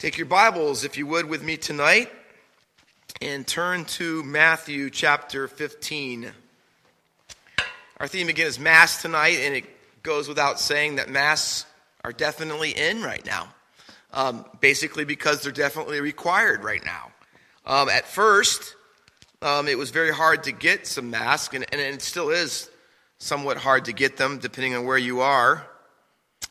Take your Bibles, if you would, with me tonight and turn to Matthew chapter 15. Our theme again is Mass tonight, and it goes without saying that Mass are definitely in right now, basically because they're definitely required right now. At first, it was very hard to get some Mass, and it still is somewhat hard to get them depending on where you are,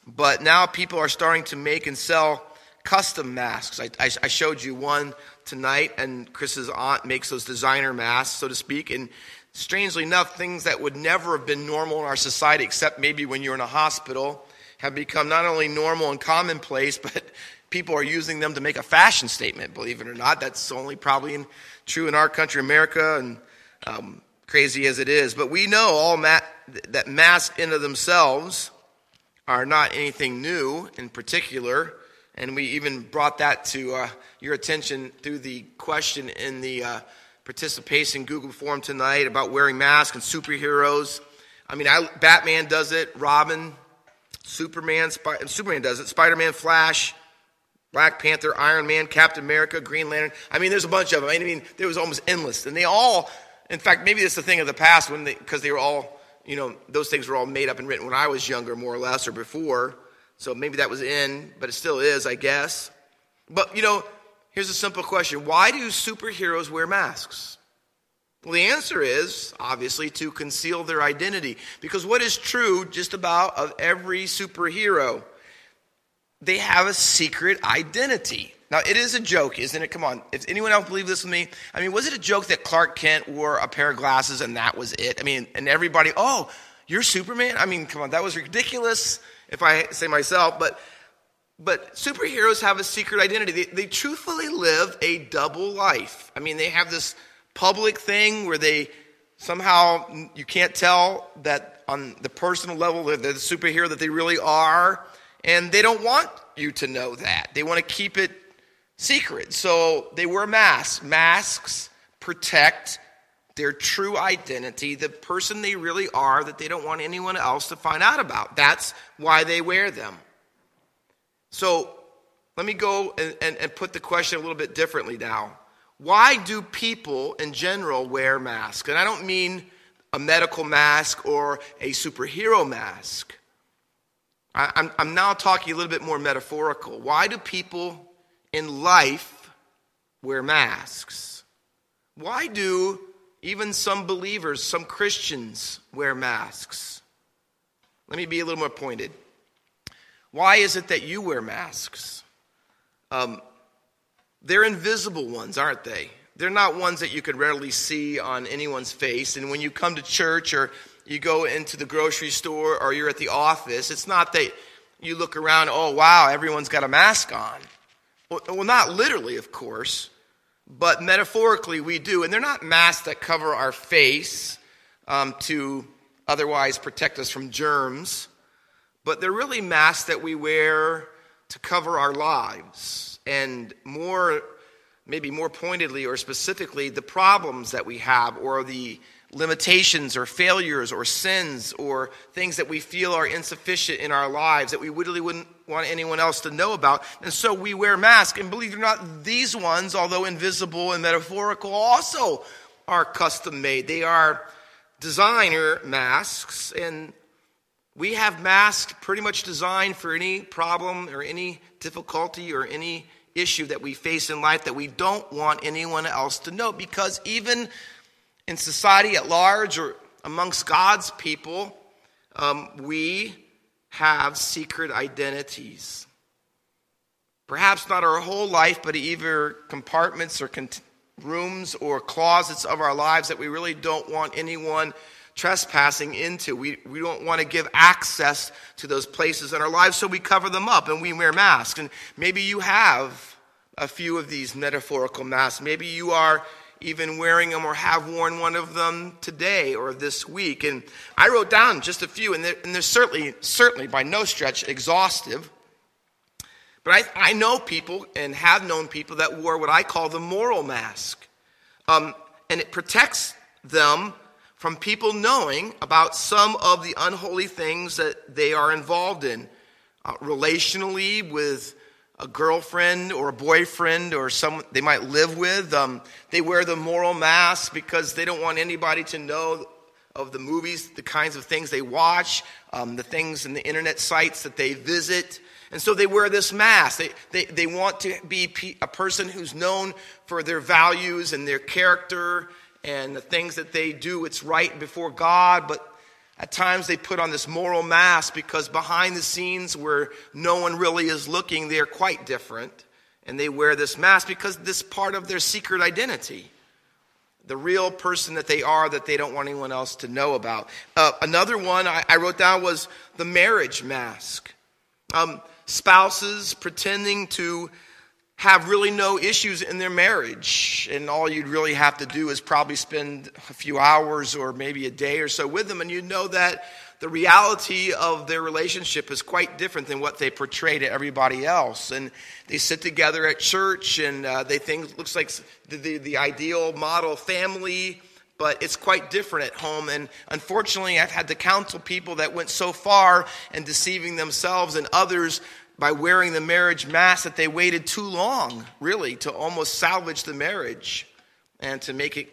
but now people are starting to make and sell custom masks. I showed you one tonight, and Chris's aunt makes those designer masks, so to speak, and strangely enough, things that would never have been normal in our society, except maybe when you're in a hospital, have become not only normal and commonplace, but people are using them to make a fashion statement, believe it or not. That's only probably true in our country, America, and crazy as it is. But we know all that masks in of themselves are not anything new in particular. And we even brought that to your attention through the question in the participation Google form tonight about wearing masks and superheroes. I mean, Batman does it, Robin, Superman does it, Spider-Man, Flash, Black Panther, Iron Man, Captain America, Green Lantern. I mean, there's a bunch of them. I mean, there was almost endless. And they all, in fact, maybe it's a thing of the past because they were all, you know, those things were all made up and written when I was younger, more or less, or before. So maybe that was in, but it still is, I guess. But, you know, here's a simple question. Why do superheroes wear masks? Well, the answer is, obviously, to conceal their identity. Because what is true just about of every superhero? They have a secret identity. Now, it is a joke, isn't it? Come on. If anyone else believe this with me, I mean, was it a joke that Clark Kent wore a pair of glasses and that was it? I mean, and everybody, oh, you're Superman? I mean, come on, that was ridiculous. If I say myself, but superheroes have a secret identity. They truthfully live a double life. I mean, they have this public thing where they somehow, you can't tell that on the personal level that they're the superhero that they really are, and they don't want you to know that. They want to keep it secret. So they wear masks. Masks protect their true identity, the person they really are that they don't want anyone else to find out about. That's why they wear them. So let me go and put the question a little bit differently now. Why do people in general wear masks? And I don't mean a medical mask or a superhero mask. I'm now talking a little bit more metaphorical. Why do people in life wear masks? Why do even some believers, some Christians wear masks? Let me be a little more pointed. Why is it that you wear masks? They're invisible ones, aren't they? They're not ones that you could readily see on anyone's face. And when you come to church or you go into the grocery store or you're at the office, it's not that you look around, oh, wow, everyone's got a mask on. Well, not literally, of course, but metaphorically we do. And they're not masks that cover our face to otherwise protect us from germs. But they're really masks that we wear to cover our lives. And maybe more pointedly or specifically, the problems that we have or the limitations or failures or sins or things that we feel are insufficient in our lives that we really wouldn't want anyone else to know about. And so we wear masks. And believe it or not, these ones, although invisible and metaphorical, also are custom made. They are designer masks. And we have masks pretty much designed for any problem or any difficulty or any issue that we face in life that we don't want anyone else to know. Because even in society at large or amongst God's people, we have secret identities. Perhaps not our whole life, but either compartments or rooms or closets of our lives that we really don't want anyone trespassing into. We don't want to give access to those places in our lives, so we cover them up and we wear masks. And maybe you have a few of these metaphorical masks. Maybe you are even wearing them or have worn one of them today or this week. And I wrote down just a few, and they're certainly by no stretch exhaustive. But I know people and have known people that wore what I call the moral mask. And it protects them from people knowing about some of the unholy things that they are involved in, relationally with a girlfriend or a boyfriend or someone they might live with. They wear the moral mask because they don't want anybody to know of the movies, the kinds of things they watch, the things in the internet sites that they visit. And so they wear this mask. They want to be a person who's known for their values and their character and the things that they do. It's right before God, but at times they put on this moral mask because behind the scenes where no one really is looking, they are quite different. And they wear this mask because this part of their secret identity, the real person that they are that they don't want anyone else to know about. Another one I wrote down was the marriage mask. Spouses pretending to have really no issues in their marriage, and all you'd really have to do is probably spend a few hours or maybe a day or so with them, and you know that the reality of their relationship is quite different than what they portray to everybody else. And they sit together at church, and they think it looks like the ideal model family, but it's quite different at home. And unfortunately, I've had to counsel people that went so far in deceiving themselves and others by wearing the marriage mask that they waited too long, really, to almost salvage the marriage and to make it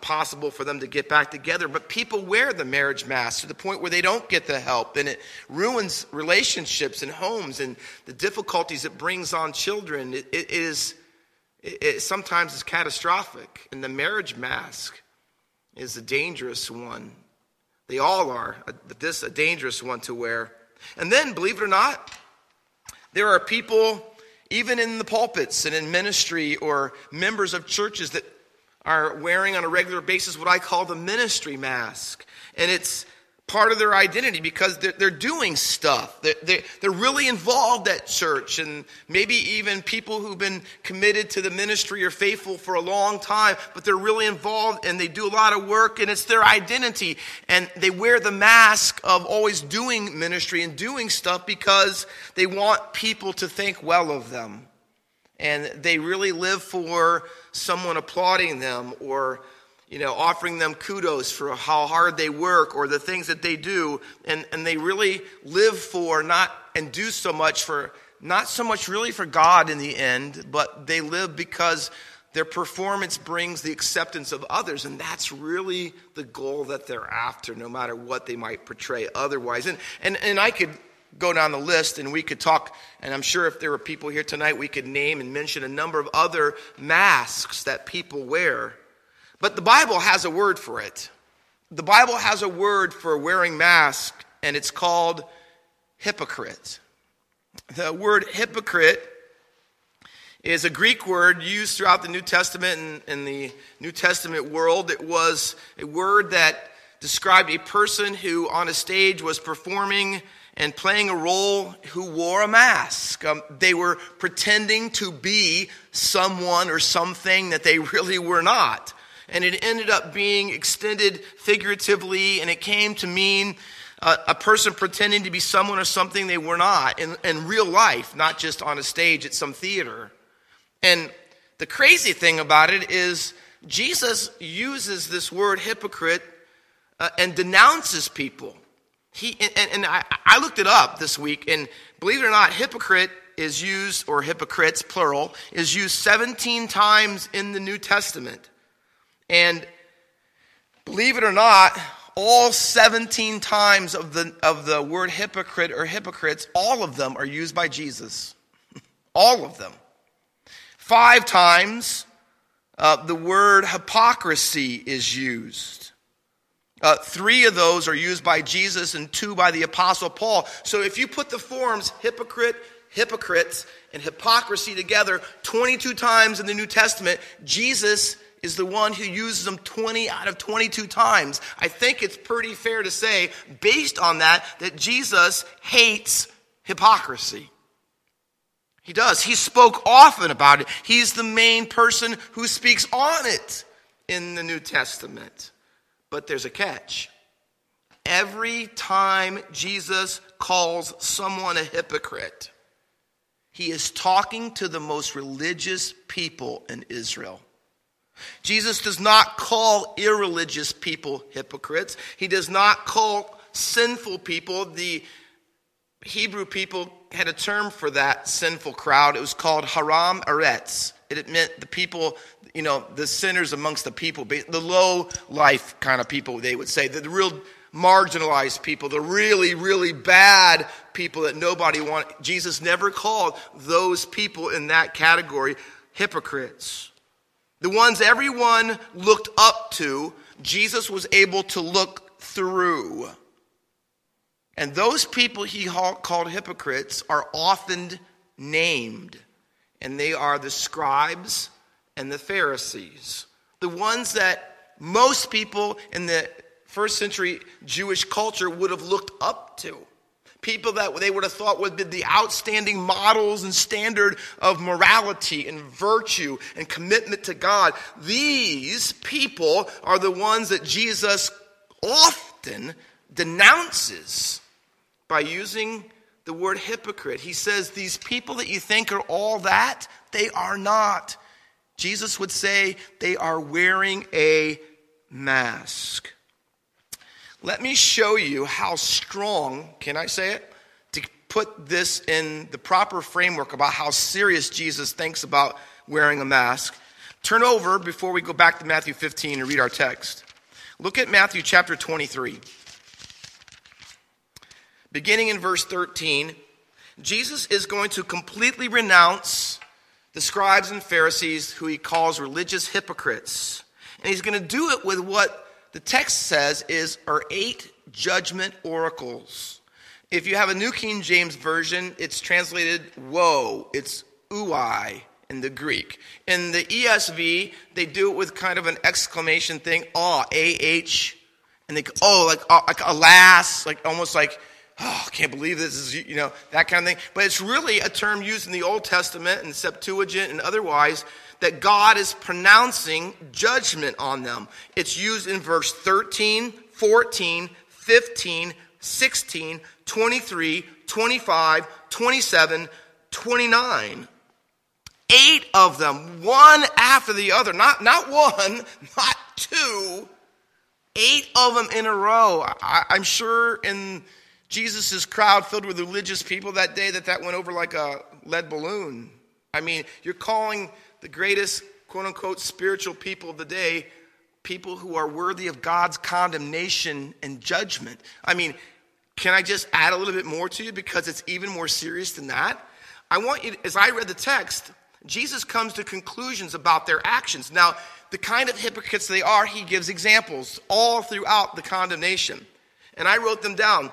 possible for them to get back together. But people wear the marriage mask to the point where they don't get the help, and it ruins relationships and homes and the difficulties it brings on children. It sometimes is catastrophic, and the marriage mask is a dangerous one. They all are, but this is a dangerous one to wear. And then, believe it or not, there are people, even in the pulpits and in ministry or members of churches, that are wearing on a regular basis what I call the ministry mask. And it's part of their identity because they're doing stuff. They're really involved at church, and maybe even people who've been committed to the ministry or faithful for a long time, but they're really involved and they do a lot of work, and it's their identity. And they wear the mask of always doing ministry and doing stuff because they want people to think well of them. And they really live for someone applauding them or offering them kudos for how hard they work or the things that they do. And they really live for not, and do so much for, not so much really for God in the end, but they live because their performance brings the acceptance of others. And that's really the goal that they're after, no matter what they might portray otherwise. And I could go down the list, and we could talk, and I'm sure if there were people here tonight, we could name and mention a number of other masks that people wear. But the Bible has a word for it. The Bible has a word for wearing masks, and it's called hypocrite. The word hypocrite is a Greek word used throughout the New Testament and in the New Testament world. It was a word that described a person who on a stage was performing and playing a role who wore a mask. They were pretending to be someone or something that they really were not. And it ended up being extended figuratively, and it came to mean a person pretending to be someone or something they were not in real life, not just on a stage at some theater. And the crazy thing about it is Jesus uses this word hypocrite and denounces people. I looked it up this week, and believe it or not, hypocrite is used, or hypocrites, plural, is used 17 times in the New Testament. And believe it or not, all 17 times of the word hypocrite or hypocrites, all of them are used by Jesus. All of them. 5 times the word hypocrisy is used. 3 of those are used by Jesus and 2 by the Apostle Paul. So if you put the forms hypocrite, hypocrites, and hypocrisy together 22 times in the New Testament, Jesus is the one who uses them 20 out of 22 times. I think it's pretty fair to say, based on that Jesus hates hypocrisy. He does. He spoke often about it. He's the main person who speaks on it in the New Testament. But there's a catch. Every time Jesus calls someone a hypocrite, he is talking to the most religious people in Israel. Jesus does not call irreligious people hypocrites. He does not call sinful people the Hebrew people had a term for that sinful crowd. It was called haram eretz. It meant the people, you know, the sinners amongst the people, the low life kind of people, they would say, the real marginalized people, the really, really bad people that nobody wanted. Jesus never called those people in that category hypocrites. The ones everyone looked up to, Jesus was able to look through. And those people he called hypocrites are often named, and they are the scribes and the Pharisees, the ones that most people in the first century Jewish culture would have looked up to, people that they would have thought would be the outstanding models and standard of morality and virtue and commitment to God. These people are the ones that Jesus often denounces by using the word hypocrite. He says, these people that you think are all that, they are not. Jesus would say they are wearing a mask. Let me show you how strong, can I say it? To put this in the proper framework about how serious Jesus thinks about wearing a mask. Turn over before we go back to Matthew 15 and read our text. Look at Matthew chapter 23. Beginning in verse 13, Jesus is going to completely renounce the scribes and Pharisees, who he calls religious hypocrites. And he's going to do it with what the text says are 8 judgment oracles. If you have a New King James Version, it's translated woe. It's ouai in the Greek. In the ESV, they do it with kind of an exclamation thing, ah, A-H. And they go, oh, like alas, like almost like, oh, I can't believe this is, you know, that kind of thing. But it's really a term used in the Old Testament and Septuagint and otherwise that God is pronouncing judgment on them. It's used in verse 13, 14, 15, 16, 23, 25, 27, 29. 8 of them, one after the other. Not one, not 2. 8 of them in a row. I'm sure in Jesus' crowd filled with religious people that day that went over like a lead balloon. I mean, you're calling the greatest, quote-unquote, spiritual people of the day people who are worthy of God's condemnation and judgment. I mean, can I just add a little bit more to you, because it's even more serious than that? I want you, as I read the text, Jesus comes to conclusions about their actions. Now, the kind of hypocrites they are, he gives examples all throughout the condemnation. And I wrote them down.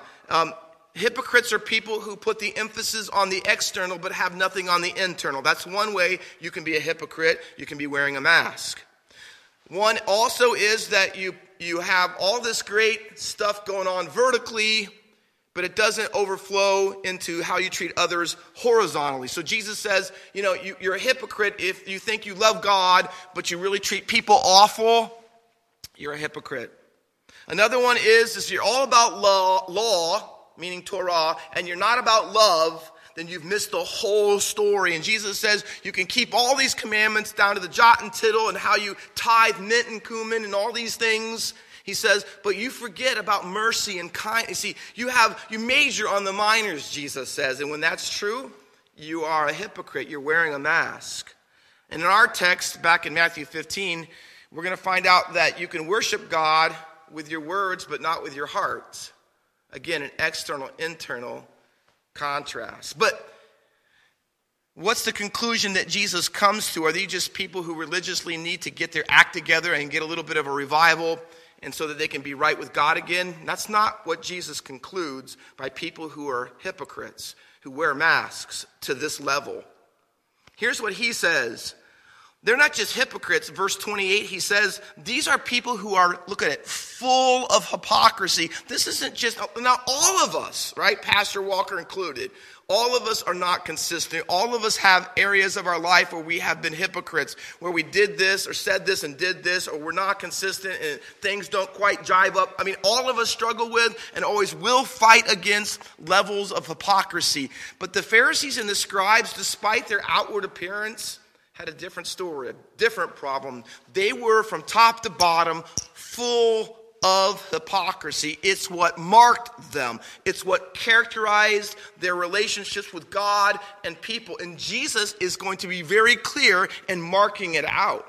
Hypocrites are people who put the emphasis on the external but have nothing on the internal. That's one way you can be a hypocrite. You can be wearing a mask. One also is that you have all this great stuff going on vertically, but it doesn't overflow into how you treat others horizontally. So Jesus says, you know, you're a hypocrite if you think you love God, but you really treat people awful. You're a hypocrite. Another one is you're all about law, meaning Torah, and you're not about love, then you've missed the whole story. And Jesus says you can keep all these commandments down to the jot and tittle and how you tithe mint and cumin and all these things. He says, but you forget about mercy and kindness. See, you major on the minors, Jesus says. And when that's true, you are a hypocrite. You're wearing a mask. And in our text, back in Matthew 15, we're going to find out that you can worship God with your words, but not with your heart. Again, an external, internal contrast. But what's the conclusion that Jesus comes to? Are these just people who religiously need to get their act together and get a little bit of a revival, and so that they can be right with God again? That's not what Jesus concludes by people who are hypocrites, who wear masks to this level. Here's what he says. They're not just hypocrites. Verse 28, he says, these are people who are, look at it, full of hypocrisy. This isn't just, now all of us, right, Pastor Walker included, all of us are not consistent. All of us have areas of our life where we have been hypocrites, where we did this or said this and did this, or we're not consistent and things don't quite jive up. I mean, all of us struggle with and always will fight against levels of hypocrisy. But the Pharisees and the scribes, despite their outward appearance, had a different story, a different problem. They were, from top to bottom, full of hypocrisy. It's what marked them. It's what characterized their relationships with God and people. And Jesus is going to be very clear in marking it out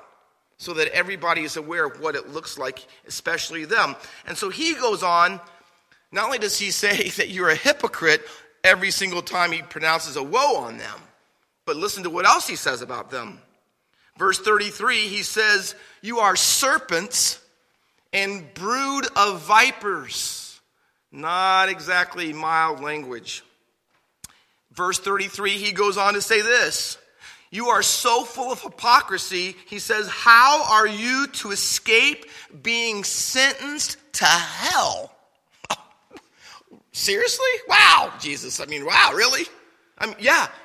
so that everybody is aware of what it looks like, especially them. And so he goes on, not only does he say that you're a hypocrite every single time he pronounces a woe on them, but listen to what else he says about them. Verse 33, he says, you are serpents and brood of vipers. Not exactly mild language. Verse 33, he goes on to say this. You are so full of hypocrisy, he says, how are you to escape being sentenced to hell? Seriously? Wow, Jesus. I mean, wow, really?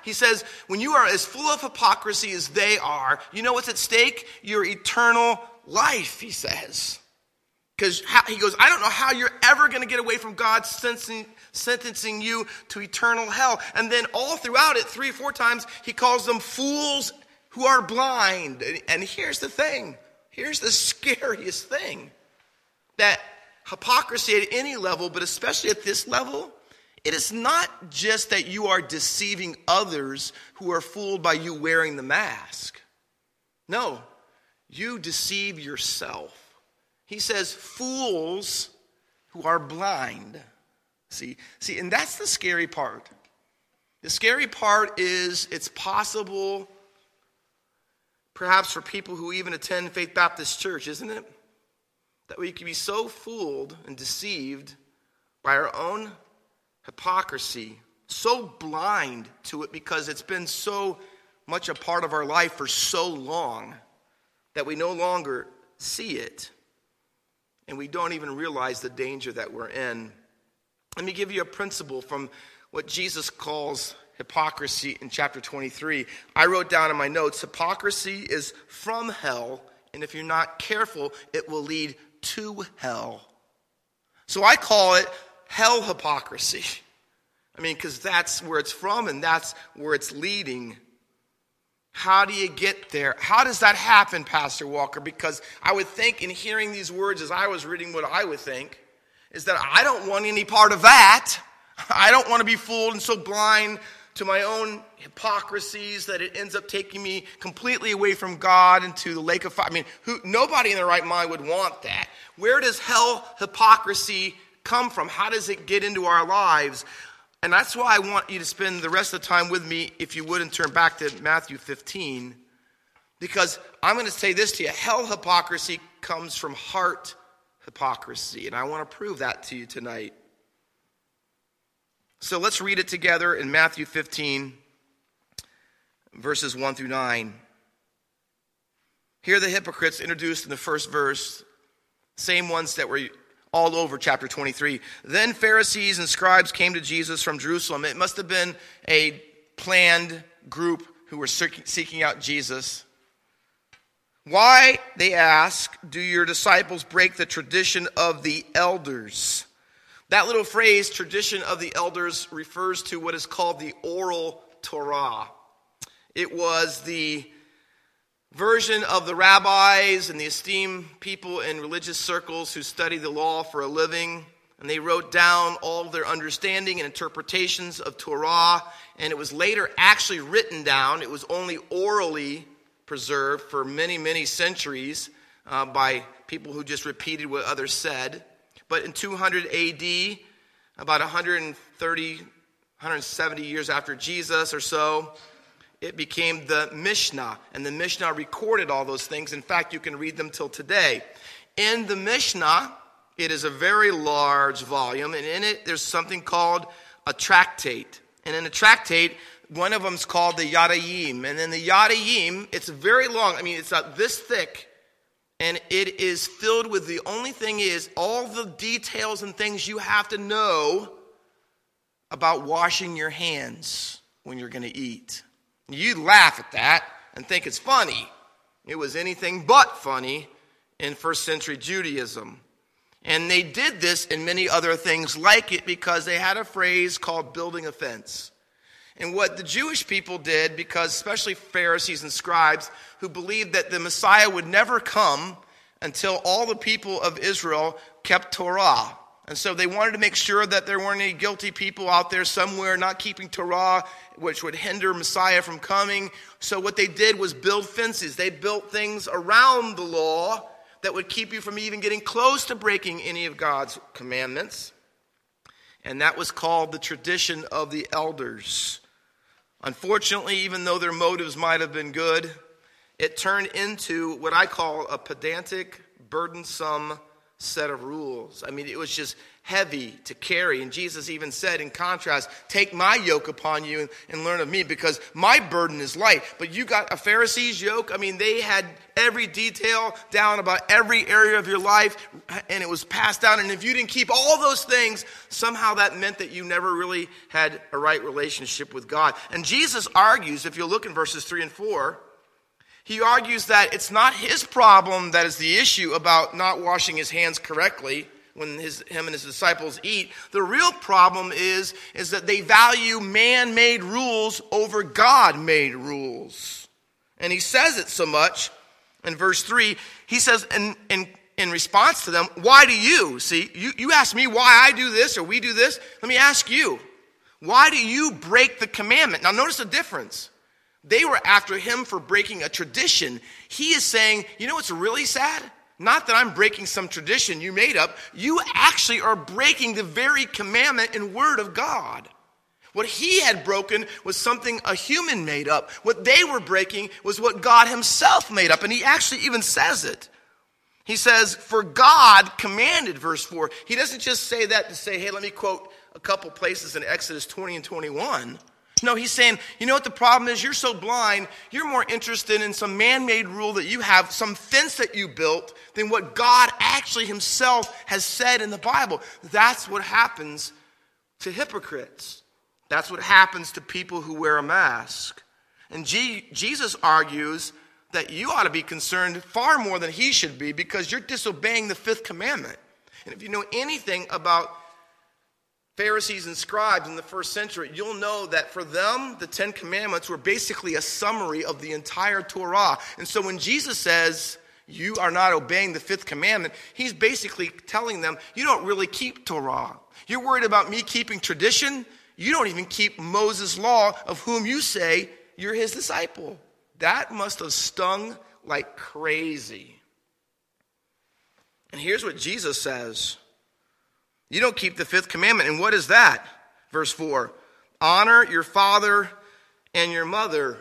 He says, when you are as full of hypocrisy as they are, you know what's at stake? Your eternal life, he says. Because he goes, I don't know how you're ever going to get away from God sentencing you to eternal hell. And then all throughout it, 3 or 4 times, he calls them fools who are blind. And here's the thing. Here's the scariest thing. That hypocrisy at any level, but especially at this level, it is not just that you are deceiving others who are fooled by you wearing the mask. No, you deceive yourself. He says, fools who are blind. See, and that's the scary part. The scary part is it's possible, perhaps for people who even attend Faith Baptist Church, isn't it? That we can be so fooled and deceived by our own hypocrisy, so blind to it because it's been so much a part of our life for so long that we no longer see it. And we don't even realize the danger that we're in. Let me give you a principle from what Jesus calls hypocrisy in chapter 23. I wrote down in my notes, hypocrisy is from hell, and if you're not careful, it will lead to hell. So I call it hell hypocrisy. I mean, because that's where it's from and that's where it's leading. How do you get there? How does that happen, Pastor Walker? Because I would think in hearing these words as I was reading what I would think is that I don't want any part of that. I don't want to be fooled and so blind to my own hypocrisies that it ends up taking me completely away from God into the lake of fire. I mean, nobody in their right mind would want that. Where does hell hypocrisy come from? How does it get into our lives? And that's why I want you to spend the rest of the time with me, if you would, and turn back to Matthew 15. Because I'm going to say this to you. Hell hypocrisy comes from heart hypocrisy. And I want to prove that to you tonight. So let's read it together in Matthew 15, verses 1-9. Here are the hypocrites introduced in the first verse. Same ones that were all over chapter 23. Then Pharisees and scribes came to Jesus from Jerusalem. It must have been a planned group who were seeking out Jesus. Why, they ask, do your disciples break the tradition of the elders? That little phrase, tradition of the elders, refers to what is called the oral Torah. It was the version of the rabbis and the esteemed people in religious circles who study the law for a living. And they wrote down all of their understanding and interpretations of Torah. And it was later actually written down. It was only orally preserved for many, many centuries by people who just repeated what others said. But in 200 AD, about 130, 170 years after Jesus or so, it became the Mishnah, and the Mishnah recorded all those things. In fact, you can read them till today. In the Mishnah, it is a very large volume, and in it there's something called a tractate. And in a tractate, one of them is called the Yadayim. And in the Yadayim, it's very long. I mean, it's about this thick, and it is filled with the only thing is all the details and things you have to know about washing your hands when you're going to eat. You laugh at that and think it's funny. It was anything but funny in first century Judaism. And they did this and many other things like it because they had a phrase called building a fence. And what the Jewish people did, because especially Pharisees and scribes who believed that the Messiah would never come until all the people of Israel kept Torah. And so they wanted to make sure that there weren't any guilty people out there somewhere not keeping Torah, which would hinder Messiah from coming. So what they did was build fences. They built things around the law that would keep you from even getting close to breaking any of God's commandments. And that was called the tradition of the elders. Unfortunately, even though their motives might have been good, it turned into what I call a pedantic, burdensome set of rules. I mean, it was just heavy to carry. And Jesus even said, in contrast, take my yoke upon you and learn of me, because my burden is light. But you got a Pharisee's yoke. I mean, they had every detail down about every area of your life, and it was passed down. And if you didn't keep all those things, somehow that meant that you never really had a right relationship with God. And Jesus argues, if you look in verses 3 and 4, he argues that it's not his problem that is the issue about not washing his hands correctly when him and his disciples eat. The real problem is that they value man-made rules over God-made rules. And he says it so much in verse 3. He says in response to them, why do you? See, you ask me why I do this or we do this. Let me ask you, why do you break the commandment? Now notice the difference. They were after him for breaking a tradition. He is saying, you know what's really sad? Not that I'm breaking some tradition you made up. You actually are breaking the very commandment and word of God. What he had broken was something a human made up. What they were breaking was what God himself made up. And he actually even says it. He says, for God commanded, verse 4. He doesn't just say that to say, hey, let me quote a couple places in Exodus 20 and 21. No, he's saying, you know what the problem is? You're so blind, you're more interested in some man-made rule that you have, some fence that you built, than what God actually himself has said in the Bible. That's what happens to hypocrites. That's what happens to people who wear a mask. And Jesus argues that you ought to be concerned far more than he should be, because you're disobeying the fifth commandment. And if you know anything about Pharisees and scribes in the first century, you'll know that for them, the Ten Commandments were basically a summary of the entire Torah. And so when Jesus says, you are not obeying the fifth commandment, he's basically telling them, you don't really keep Torah. You're worried about me keeping tradition. You don't even keep Moses' law, of whom you say you're his disciple. That must have stung like crazy. And here's what Jesus says. You don't keep the fifth commandment. And what is that? Verse 4, honor your father and your mother.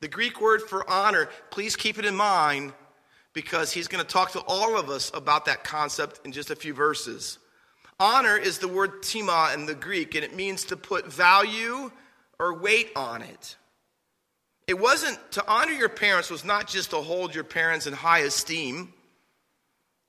The Greek word for honor, please keep it in mind, because he's going to talk to all of us about that concept in just a few verses. Honor is the word tima in the Greek, and it means to put value or weight on it. It wasn't, to honor your parents was not just to hold your parents in high esteem,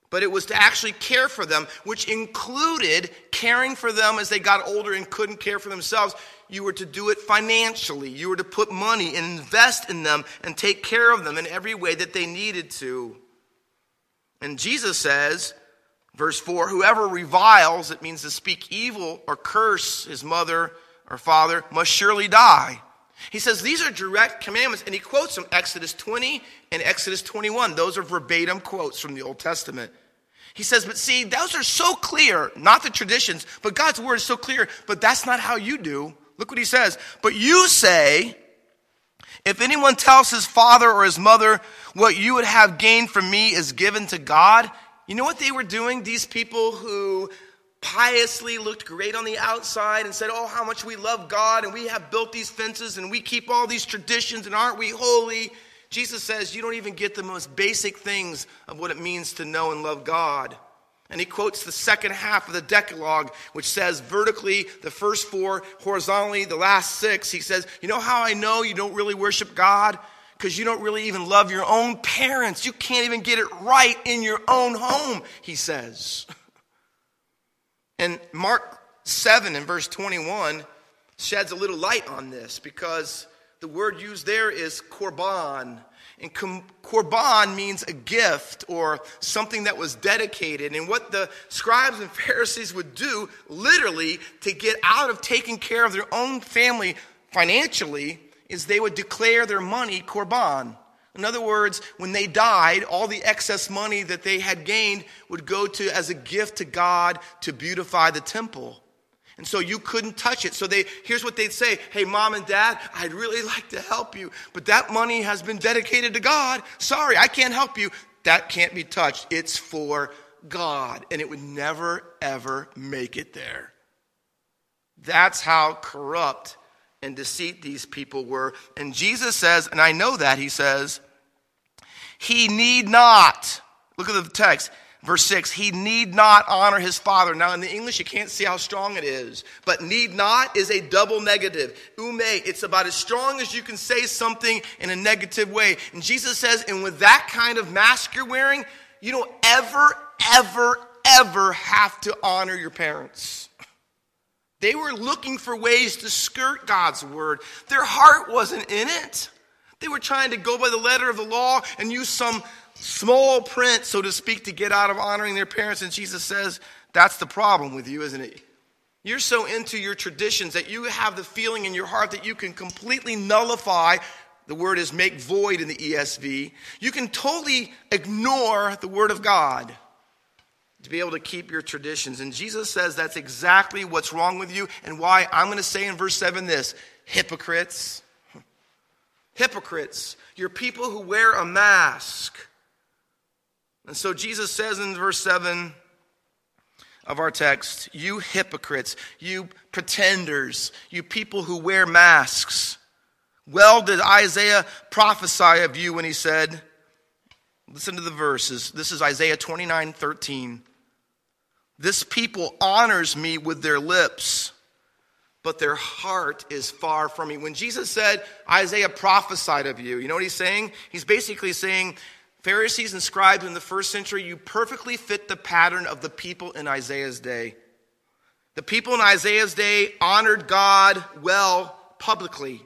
but it was to actually care for them, which included caring for them as they got older and couldn't care for themselves. You were to do it financially. You were to put money and invest in them and take care of them in every way that they needed to. And Jesus says, verse 4, whoever reviles, it means to speak evil or curse his mother or father, must surely die. He says these are direct commandments, and he quotes from Exodus 20 and Exodus 21. Those are verbatim quotes from the Old Testament. He says, but see, those are so clear, not the traditions, but God's word is so clear, but that's not how you do. Look what he says. But you say, if anyone tells his father or his mother, what you would have gained from me is given to God. You know what they were doing? These people who piously looked great on the outside and said, oh, how much we love God, and we have built these fences, and we keep all these traditions, and aren't we holy? Jesus says, you don't even get the most basic things of what it means to know and love God. And he quotes the second half of the Decalogue, which says vertically, the first four, horizontally, the last six. He says, you know how I know you don't really worship God? Because you don't really even love your own parents. You can't even get it right in your own home, he says. And Mark 7 and verse 21 sheds a little light on this, because the word used there is korban. And korban means a gift or something that was dedicated. And what the scribes and Pharisees would do literally to get out of taking care of their own family financially is they would declare their money korban. In other words, when they died, all the excess money that they had gained would go to as a gift to God to beautify the temple. And so you couldn't touch it. So here's what they'd say. Hey, mom and dad, I'd really like to help you, but that money has been dedicated to God. Sorry, I can't help you. That can't be touched. It's for God. And it would never, ever make it there. That's how corrupt and deceit these people were. And Jesus says, and I know that, he says, he need not. Look at the text. Verse 6, he need not honor his father. Now, in the English, you can't see how strong it is. But need not is a double negative. It's about as strong as you can say something in a negative way. And Jesus says, and with that kind of mask you're wearing, you don't ever, ever, ever have to honor your parents. They were looking for ways to skirt God's word. Their heart wasn't in it. They were trying to go by the letter of the law and use some small print, so to speak, to get out of honoring their parents. And Jesus says, that's the problem with you, isn't it? You're so into your traditions that you have the feeling in your heart that you can completely nullify, the word is make void in the ESV. You can totally ignore the word of God to be able to keep your traditions. And Jesus says that's exactly what's wrong with you and why I'm going to say in verse 7 this, hypocrites. Hypocrites, you're people who wear a mask. And so Jesus says in verse 7 of our text, you hypocrites, you pretenders, you people who wear masks. Well did Isaiah prophesy of you when he said, listen to the verses. This is Isaiah 29:13. This people honors me with their lips, but their heart is far from me. When Jesus said, Isaiah prophesied of you, you know what he's saying? He's basically saying, Pharisees and scribes in the first century, you perfectly fit the pattern of the people in Isaiah's day. The people in Isaiah's day honored God well publicly.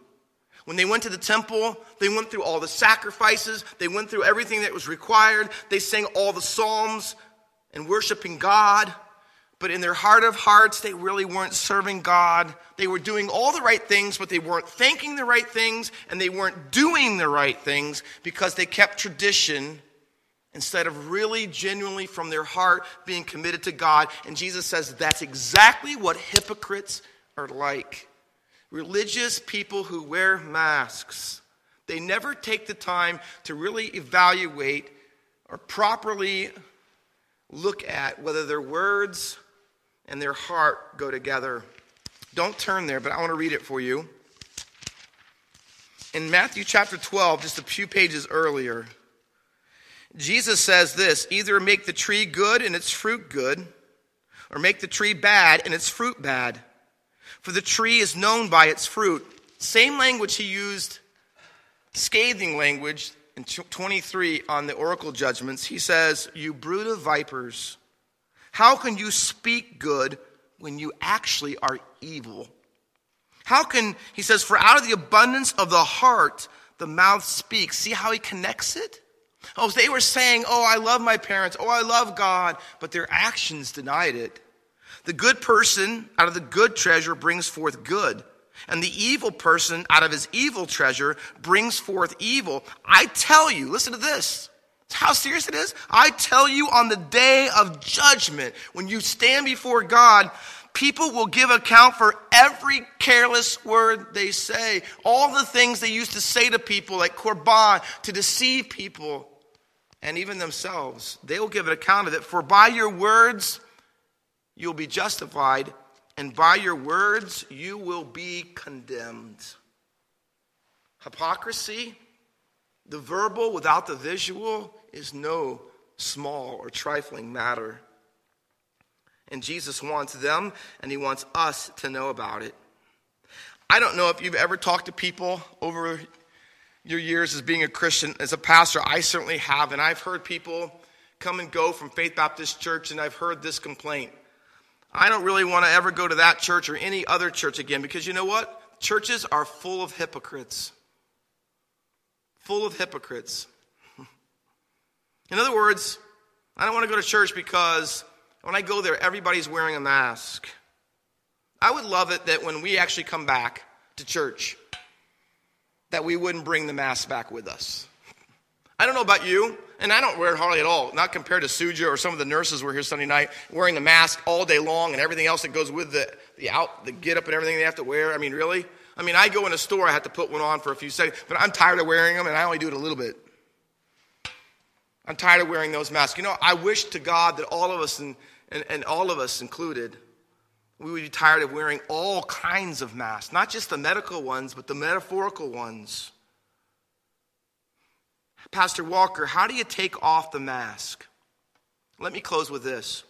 When they went to the temple, they went through all the sacrifices. They went through everything that was required. They sang all the psalms and worshiping God. But in their heart of hearts, they really weren't serving God. They were doing all the right things, but they weren't thinking the right things, and they weren't doing the right things because they kept tradition instead of really genuinely from their heart being committed to God. And Jesus says that's exactly what hypocrites are like. Religious people who wear masks. They never take the time to really evaluate or properly look at whether their words and their heart go together. Don't turn there, but I want to read it for you. In Matthew chapter 12, just a few pages earlier, Jesus says this, either make the tree good and its fruit good, or make the tree bad and its fruit bad. For the tree is known by its fruit. Same language he used, scathing language, in 23 on the oracle judgments. He says, you brood of vipers, how can you speak good when you actually are evil? He says, for out of the abundance of the heart, the mouth speaks. See how he connects it? Oh, they were saying, oh, I love my parents. Oh, I love God. But their actions denied it. The good person out of the good treasure brings forth good. And the evil person out of his evil treasure brings forth evil. I tell you, listen to this, how serious it is. I tell you on the day of judgment, when you stand before God, people will give account for every careless word they say. All the things they used to say to people like korban, to deceive people and even themselves. They will give an account of it. For by your words, you'll be justified, and by your words, you will be condemned. Hypocrisy, the verbal without the visual, is no small or trifling matter. And Jesus wants them, and he wants us to know about it. I don't know if you've ever talked to people over your years as being a Christian. As a pastor, I certainly have, and I've heard people come and go from Faith Baptist Church, and I've heard this complaint. I don't really want to ever go to that church or any other church again, because you know what? Churches are full of hypocrites. Full of hypocrites. In other words, I don't want to go to church because when I go there, everybody's wearing a mask. I would love it that when we actually come back to church, that we wouldn't bring the mask back with us. I don't know about you, and I don't wear it hardly at all, not compared to Suja or some of the nurses who were here Sunday night, wearing the mask all day long and everything else that goes with the get-up and everything they have to wear. I mean, really? I mean, I go in a store, I have to put one on for a few seconds, but I'm tired of wearing them, and I only do it a little bit. I'm tired of wearing those masks. You know, I wish to God that all of us, and all of us included, we would be tired of wearing all kinds of masks, not just the medical ones, but the metaphorical ones. Pastor Walker, how do you take off the mask? Let me close with this.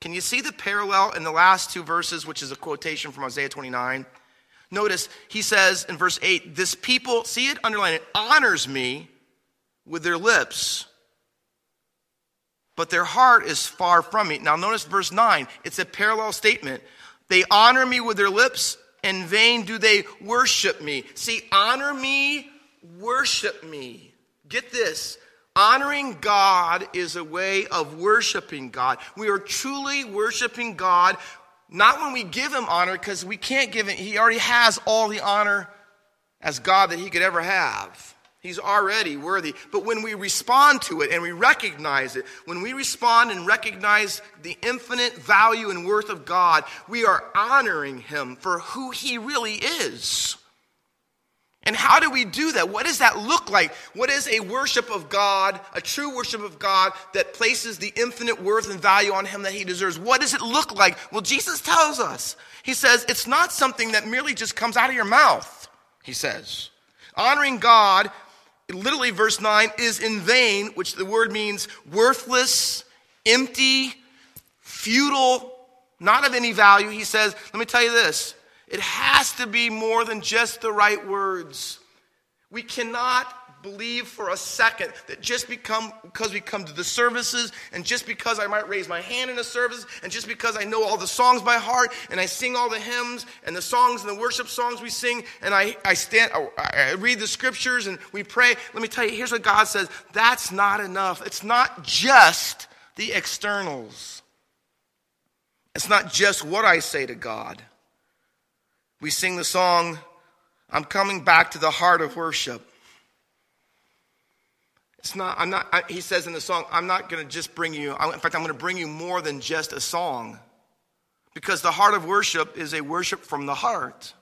Can you see the parallel in the last two verses, which is a quotation from Isaiah 29? Notice, he says in verse 8, this people, see it, underline it, honors me with their lips, but their heart is far from me. Now notice verse 9, it's a parallel statement. They honor me with their lips, in vain do they worship me. See, honor me, worship me. Get this, honoring God is a way of worshiping God. We are truly worshiping God, not when we give him honor, because we can't give him, he already has all the honor as God that he could ever have. He's already worthy. But when we respond to it and we recognize it, when we respond and recognize the infinite value and worth of God, we are honoring him for who he really is. And how do we do that? What does that look like? What is a worship of God, a true worship of God that places the infinite worth and value on him that he deserves? What does it look like? Well, Jesus tells us. He says, it's not something that merely just comes out of your mouth, he says. Honoring God, literally verse 9, is in vain, which the word means worthless, empty, futile, not of any value. He says, let me tell you this. It has to be more than just the right words. We cannot believe for a second that just because we come to the services, and just because I might raise my hand in a service, and just because I know all the songs by heart, and I sing all the hymns and the songs and the worship songs we sing, and I read the scriptures and we pray. Let me tell you, here's what God says. That's not enough. It's not just the externals. It's not just what I say to God. We sing the song, I'm coming back to the heart of worship. He says in the song, I'm not going to just bring you, in fact, I'm going to bring you more than just a song. Because the heart of worship is a worship from the heart.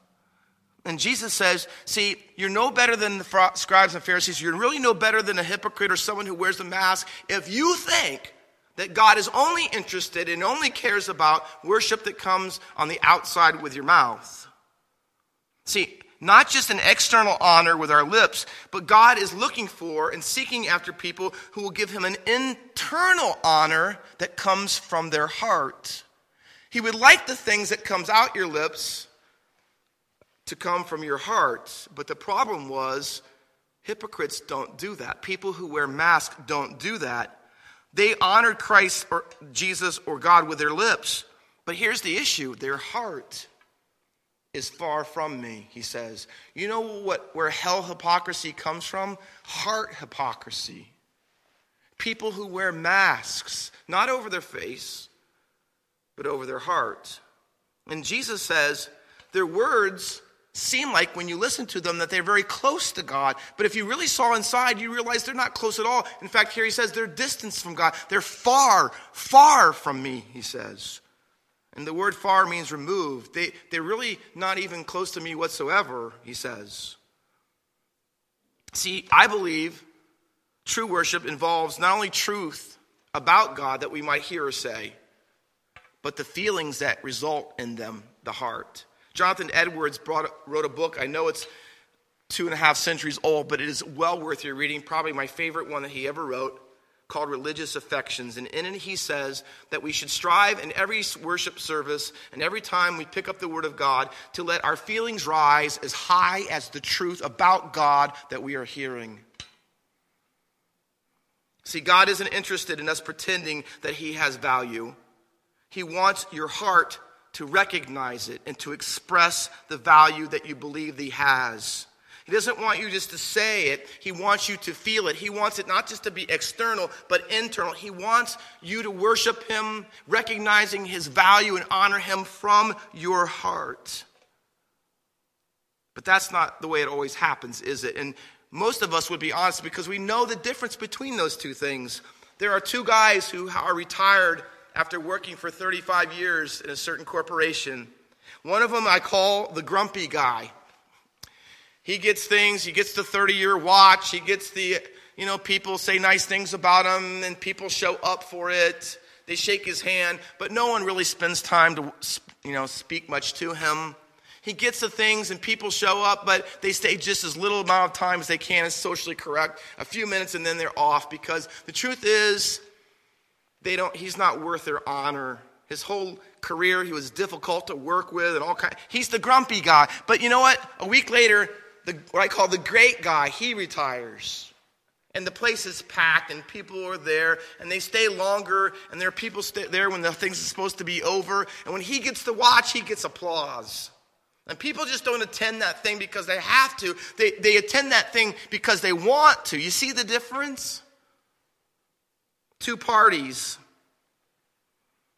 And Jesus says, see, you're no better than the scribes and Pharisees. You're really no better than a hypocrite or someone who wears the mask. If you think that God is only interested and only cares about worship that comes on the outside with your mouth. See, not just an external honor with our lips, but God is looking for and seeking after people who will give him an internal honor that comes from their heart. He would like the things that comes out your lips to come from your heart, but the problem was hypocrites don't do that. People who wear masks don't do that. They honor Christ or Jesus or God with their lips, but here's the issue, their heart is far from me, he says. You know where hell hypocrisy comes from? Heart hypocrisy. People who wear masks, not over their face, but over their heart. And Jesus says, their words seem like, when you listen to them, that they're very close to God. But if you really saw inside, you realize they're not close at all. In fact, here he says, they're distanced from God. They're far, far from me, he says. And the word far means removed. They're really not even close to me whatsoever, he says. See, I believe true worship involves not only truth about God that we might hear or say, but the feelings that result in them, the heart. Jonathan Edwards wrote a book. I know it's 2.5 centuries old, but it is well worth your reading. Probably my favorite one that he ever wrote, called Religious Affections. And in it he says that we should strive in every worship service and every time we pick up the word of God to let our feelings rise as high as the truth about God that we are hearing. See, God isn't interested in us pretending that he has value. He wants your heart to recognize it and to express the value that you believe that he has. He doesn't want you just to say it. He wants you to feel it. He wants it not just to be external, but internal. He wants you to worship him, recognizing his value and honor him from your heart. But that's not the way it always happens, is it? And most of us would be honest because we know the difference between those two things. There are two guys who are retired after working for 35 years in a certain corporation. One of them I call the grumpy guy. He gets things, he gets the 30-year watch, he gets the, people say nice things about him, and people show up for it. They shake his hand, but no one really spends time to, speak much to him. He gets the things, and people show up, but they stay just as little amount of time as they can. It's socially correct. A few minutes, and then they're off, because the truth is, he's not worth their honor. His whole career, he was difficult to work with, and all kinds. He's the grumpy guy. But you know what? A week later, what I call the great guy, he retires. And the place is packed and people are there and they stay longer and there are people there when the things are supposed to be over. And when he gets the watch, he gets applause. And people just don't attend that thing because they have to. They attend that thing because they want to. You see the difference? Two parties.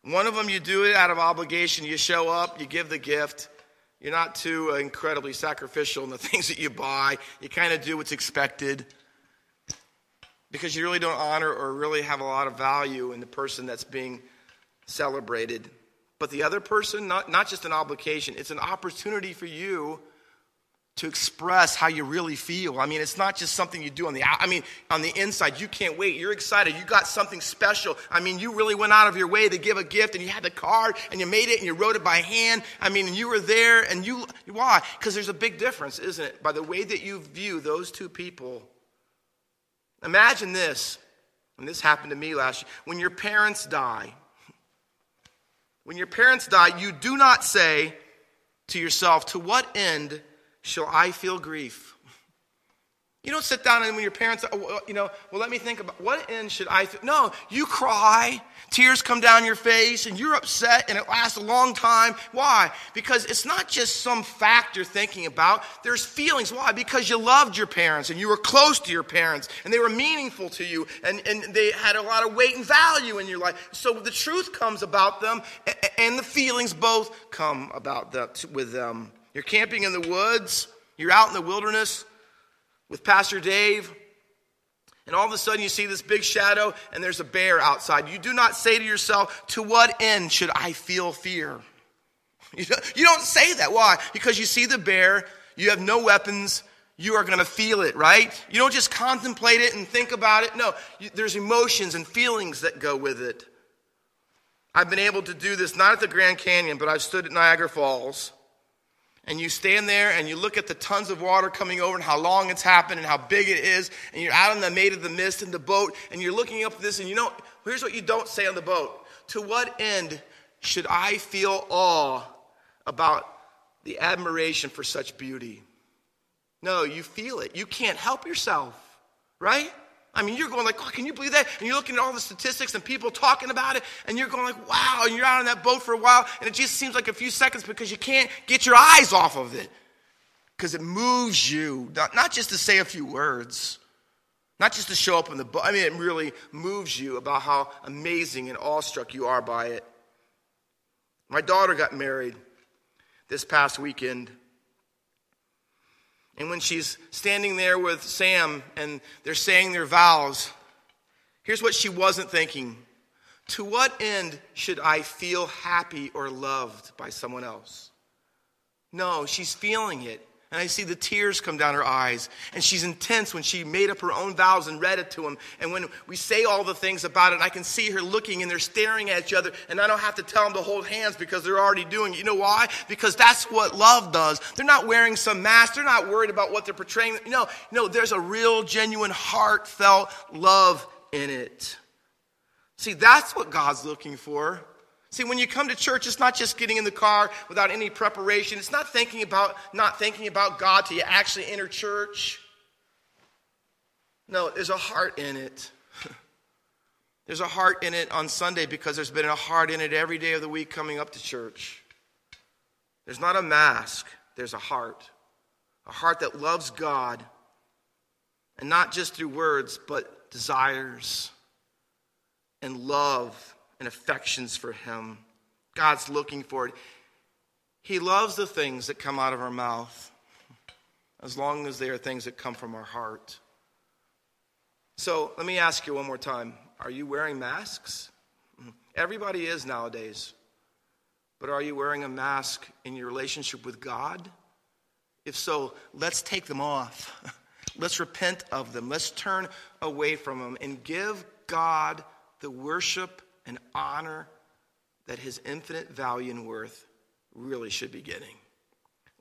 One of them you do it out of obligation. You show up, you give the gift. You're not too incredibly sacrificial in the things that you buy. You kind of do what's expected because you really don't honor or really have a lot of value in the person that's being celebrated. But the other person, not just an obligation, it's an opportunity for you to express how you really feel. I mean, it's not just something you do on the inside. You can't wait. You're excited. You got something special. I mean, you really went out of your way to give a gift, and you had the card, and you made it, and you wrote it by hand. I mean, and you were there, and you why? Because there's a big difference, isn't it, by the way that you view those two people. Imagine this, and this happened to me last year. When your parents die, you do not say to yourself, "To what end shall I feel grief?" You don't sit down and when your parents, let me think about what end should I feel. No, you cry, tears come down your face, and you're upset, and it lasts a long time. Why? Because it's not just some fact you're thinking about. There's feelings. Why? Because you loved your parents, and you were close to your parents, and they were meaningful to you, and they had a lot of weight and value in your life. So the truth comes about them, and the feelings both come about with them. You're camping in the woods. You're out in the wilderness with Pastor Dave. And all of a sudden you see this big shadow and there's a bear outside. You do not say to yourself, "To what end should I feel fear?" You don't say that. Why? Because you see the bear. You have no weapons. You are going to feel it, right? You don't just contemplate it and think about it. No, there's emotions and feelings that go with it. I've been able to do this, not at the Grand Canyon, but I've stood at Niagara Falls. And you stand there and you look at the tons of water coming over and how long it's happened and how big it is. And you're out in the made of the mist in the boat. And you're looking up at this and here's what you don't say on the boat. "To what end should I feel awe about the admiration for such beauty?" No, you feel it. You can't help yourself, right? I mean, you're going like, "Oh, can you believe that?" And you're looking at all the statistics and people talking about it, and you're going like, "Wow," and you're out on that boat for a while, and it just seems like a few seconds because you can't get your eyes off of it because it moves you, not just to say a few words, not just to show up in the boat. I mean, it really moves you about how amazing and awestruck you are by it. My daughter got married this past weekend. And when she's standing there with Sam and they're saying their vows, here's what she wasn't thinking. "To what end should I feel happy or loved by someone else?" No, she's feeling it. And I see the tears come down her eyes. And she's intense when she made up her own vows and read it to him. And when we say all the things about it, I can see her looking and they're staring at each other. And I don't have to tell them to hold hands because they're already doing it. You know why? Because that's what love does. They're not wearing some mask. They're not worried about what they're portraying. No, there's a real, genuine, heartfelt love in it. See, that's what God's looking for. See, when you come to church, it's not just getting in the car without any preparation. It's not thinking about God till you actually enter church. No, there's a heart in it. There's a heart in it on Sunday because there's been a heart in it every day of the week coming up to church. There's not a mask. There's a heart that loves God, and not just through words, but desires and love and affections for him. God's looking for it. He loves the things that come out of our mouth. as long as they are things that come from our heart. So let me ask you one more time. Are you wearing masks? Everybody is nowadays. But are you wearing a mask in your relationship with God? If so, let's take them off. Let's repent of them. Let's turn away from them and give God the worship and honor that his infinite value and worth really should be getting.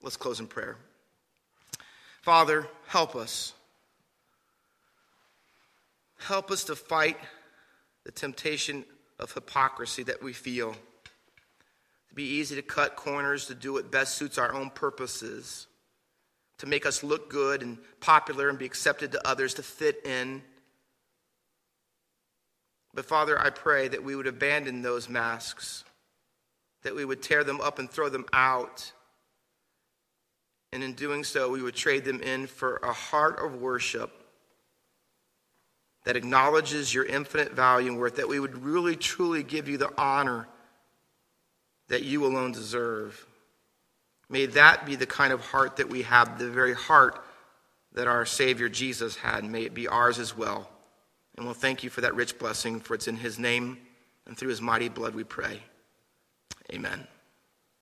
Let's close in prayer. Father, help us. Help us to fight the temptation of hypocrisy that we feel. To be easy to cut corners, to do what best suits our own purposes, to make us look good and popular and be accepted to others, to fit in. But Father, I pray that we would abandon those masks, that we would tear them up and throw them out. And in doing so, we would trade them in for a heart of worship that acknowledges your infinite value and worth, that we would really, truly give you the honor that you alone deserve. May that be the kind of heart that we have, the very heart that our Savior Jesus had. May it be ours as well. And we'll thank you for that rich blessing, for it's in his name and through his mighty blood we pray. Amen.